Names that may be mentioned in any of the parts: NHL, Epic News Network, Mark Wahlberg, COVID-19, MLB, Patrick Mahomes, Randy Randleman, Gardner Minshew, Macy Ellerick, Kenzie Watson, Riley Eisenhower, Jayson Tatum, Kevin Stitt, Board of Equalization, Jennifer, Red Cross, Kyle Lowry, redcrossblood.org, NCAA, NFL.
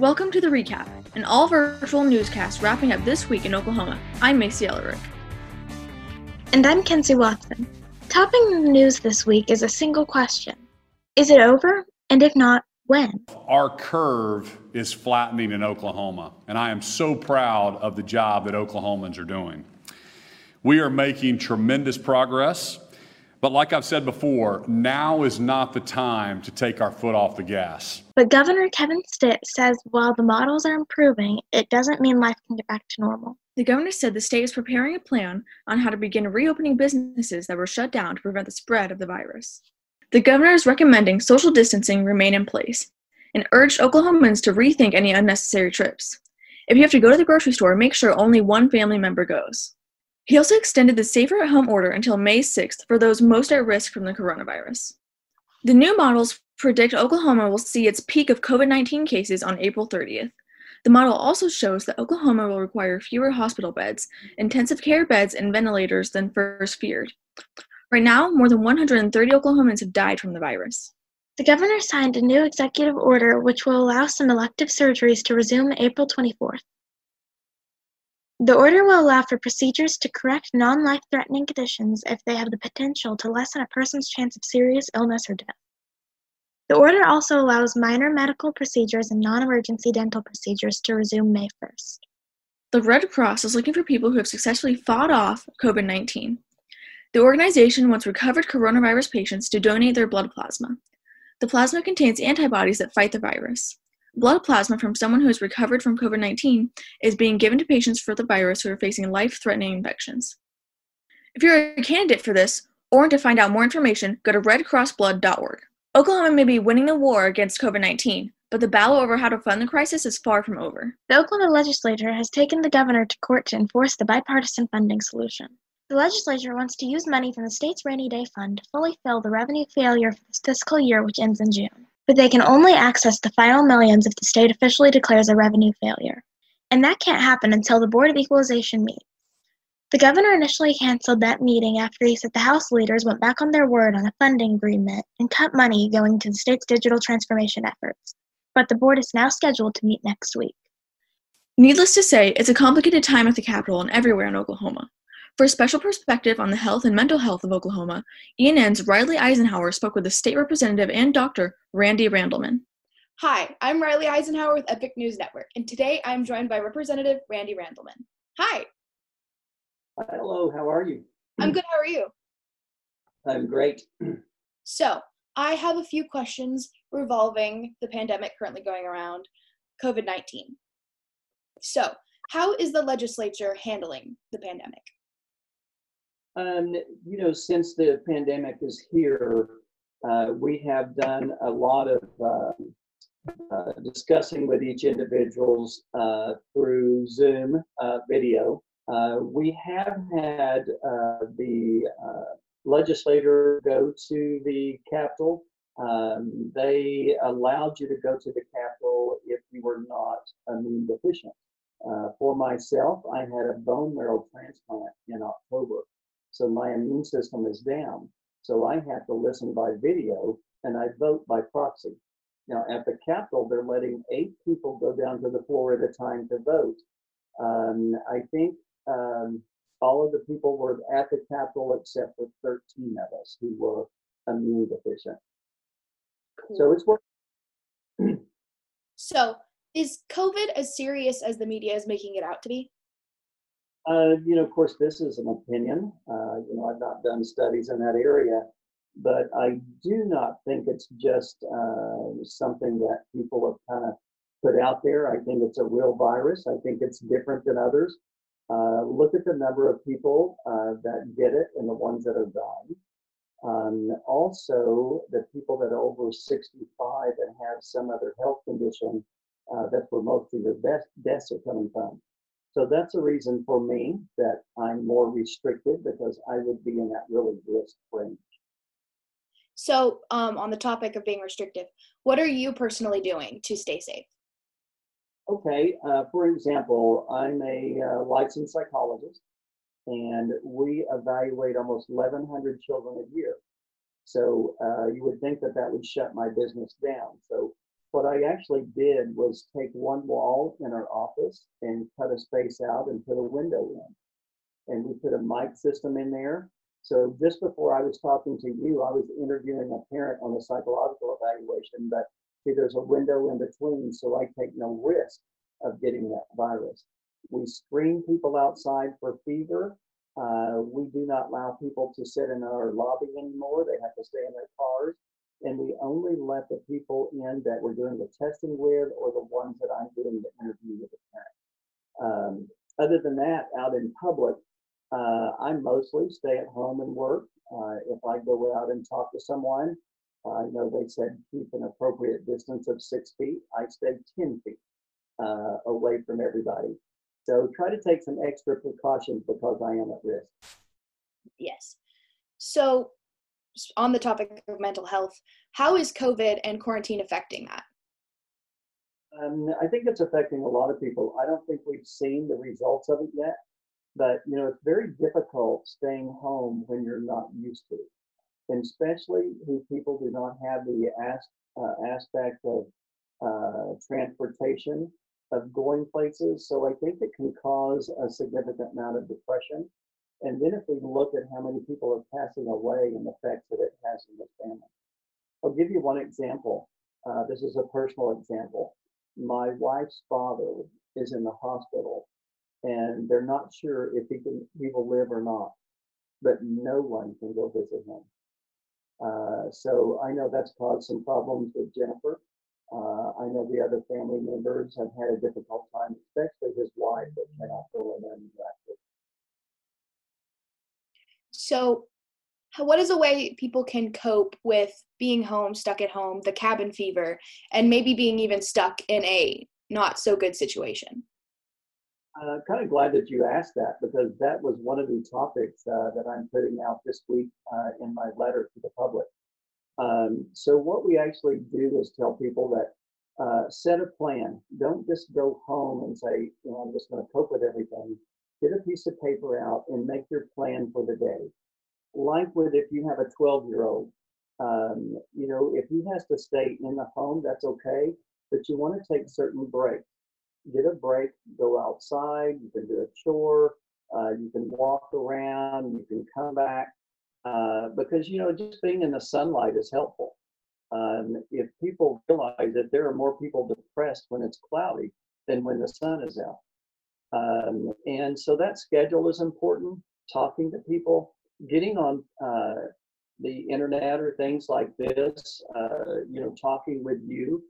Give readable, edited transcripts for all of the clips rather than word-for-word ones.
Welcome to The Recap, an all-virtual newscast wrapping up this week in Oklahoma. I'm Macy Ellerick. And I'm Kenzie Watson. Topping the news this week is a single question. Is it over? And if not, when? Our curve is flattening in Oklahoma, and I am so proud of the job that Oklahomans are doing. We are making tremendous progress, but like I've said before, now is not the time to take our foot off the gas. But Governor Kevin Stitt says while the models are improving, it doesn't mean life can get back to normal. The governor said the state is preparing a plan on how to begin reopening businesses that were shut down to prevent the spread of the virus. The governor is recommending social distancing remain in place and urged Oklahomans to rethink any unnecessary trips. If you have to go to the grocery store, make sure only one family member goes. He also extended the safer at home order until May 6th for those most at risk from the coronavirus. The new models predict Oklahoma will see its peak of COVID-19 cases on April 30th. The model also shows that Oklahoma will require fewer hospital beds, intensive care beds, and ventilators than first feared. Right now, more than 130 Oklahomans have died from the virus. The governor signed a new executive order which will allow some elective surgeries to resume April 24th. The order will allow for procedures to correct non-life-threatening conditions if they have the potential to lessen a person's chance of serious illness or death. The order also allows minor medical procedures and non-emergency dental procedures to resume May 1st. The Red Cross is looking for people who have successfully fought off COVID-19. The organization wants recovered coronavirus patients to donate their blood plasma. The plasma contains antibodies that fight the virus. Blood plasma from someone who has recovered from COVID-19 is being given to patients for the virus who are facing life-threatening infections. If you're a candidate for this, or to find out more information, go to redcrossblood.org. Oklahoma may be winning the war against COVID-19, but the battle over how to fund the crisis is far from over. The Oklahoma legislature has taken the governor to court to enforce the bipartisan funding solution. The legislature wants to use money from the state's rainy day fund to fully fill the revenue failure for this fiscal year, which ends in June. But they can only access the final millions if the state officially declares a revenue failure. And that can't happen until the Board of Equalization meets. The governor initially canceled that meeting after he said the House leaders went back on their word on a funding agreement and cut money going to the state's digital transformation efforts. But the board is now scheduled to meet next week. Needless to say, it's a complicated time at the Capitol and everywhere in Oklahoma. For a special perspective on the health and mental health of Oklahoma, ENN's Riley Eisenhower spoke with the state representative and doctor, Randy Randleman. Hi, I'm Riley Eisenhower with Epic News Network, and today I'm joined by Representative Randy Randleman. Hi. Hello, how are you? I'm good, how are you? I'm great. So, I have a few questions revolving the pandemic currently going around, COVID-19. So, how is the legislature handling the pandemic? Since the pandemic is here, we have done a lot of discussing with each individuals through Zoom video. We have had the legislator go to the Capitol. They allowed you to go to the Capitol if you were not immune deficient. For myself, I had a bone marrow transplant in October. So my immune system is down. So I have to listen by video and I vote by proxy. Now at the Capitol, they're letting 8 people go down to the floor at a time to vote. I think all of the people were at the Capitol except for 13 of us who were immune deficient. Cool. So it's working. So is COVID as serious as the media is making it out to be? Of course, this is an opinion. I've not done studies in that area, but I do not think it's just something that people have kind of put out there. I think it's a real virus. I think it's different than others. Look at the number of people that get it and the ones that have died. Also, the people that are over 65 and have some other health condition, that's where most of the deaths are coming from. So that's a reason for me that I'm more restricted because I would be in that really risk range. So on the topic of being restrictive, what are you personally doing to stay safe? Okay, for example, I'm a licensed psychologist and we evaluate almost 1,100 children a year. So you would think that would shut my business down. So What I actually did was take one wall in our office and cut a space out and put a window in. And we put a mic system in there. So just before I was talking to you, I was interviewing a parent on a psychological evaluation, but see, there's a window in between, so I take no risk of getting that virus. We screen people outside for fever. We do not allow people to sit in our lobby anymore. They have to stay in their cars. And we only let the people in that we're doing the testing with or the ones that I'm doing the interview with the parent. Other than that, out in public, I mostly stay at home and work. If I go out and talk to someone, I know they said keep an appropriate distance of 6 feet. I stay 10 feet away from everybody. So try to take some extra precautions because I am at risk. Yes. So on the topic of mental health, how is COVID and quarantine affecting that? I think it's affecting a lot of people. I don't think we've seen the results of it yet, but you know, it's very difficult staying home when you're not used to it. And especially who people do not have the aspect of transportation, of going places. So I think it can cause a significant amount of depression. And then if we look at how many people are passing away and the effects that it has in the family. I'll give you one example. This is a personal example. My wife's father is in the hospital and they're not sure if he will live or not, but no one can go visit him. So I know that's caused some problems with Jennifer. I know the other family members have had a difficult time, especially his wife that cannot go in and interact with. So what is a way people can cope with being home, stuck at home, the cabin fever, and maybe being even stuck in a not so good situation? I'm kind of glad that you asked that because that was one of the topics that I'm putting out this week in my letter to the public. So what we actually do is tell people that set a plan. Don't just go home and say, you know, I'm just going to cope with everything. Get a piece of paper out and make your plan for the day. Like with if you have a 12-year-old, you know, if he has to stay in the home, that's okay. But you want to take certain breaks. Get a break, go outside, you can do a chore, you can walk around, you can come back. Because, you know, just being in the sunlight is helpful. If people realize that there are more people depressed when it's cloudy than when the sun is out. And so that schedule is important, talking to people, getting on the internet or things like this, you know, talking with you,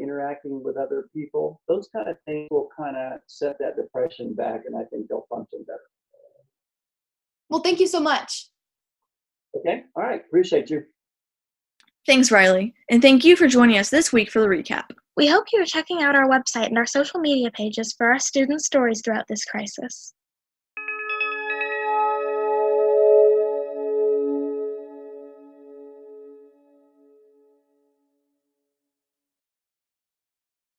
interacting with other people. Those kind of things will kind of set that depression back, and I think they'll function better. Well, thank you so much. Okay. All right. Appreciate you. Thanks, Riley. And thank you for joining us this week for the recap. We hope you are checking out our website and our social media pages for our students' stories throughout this crisis.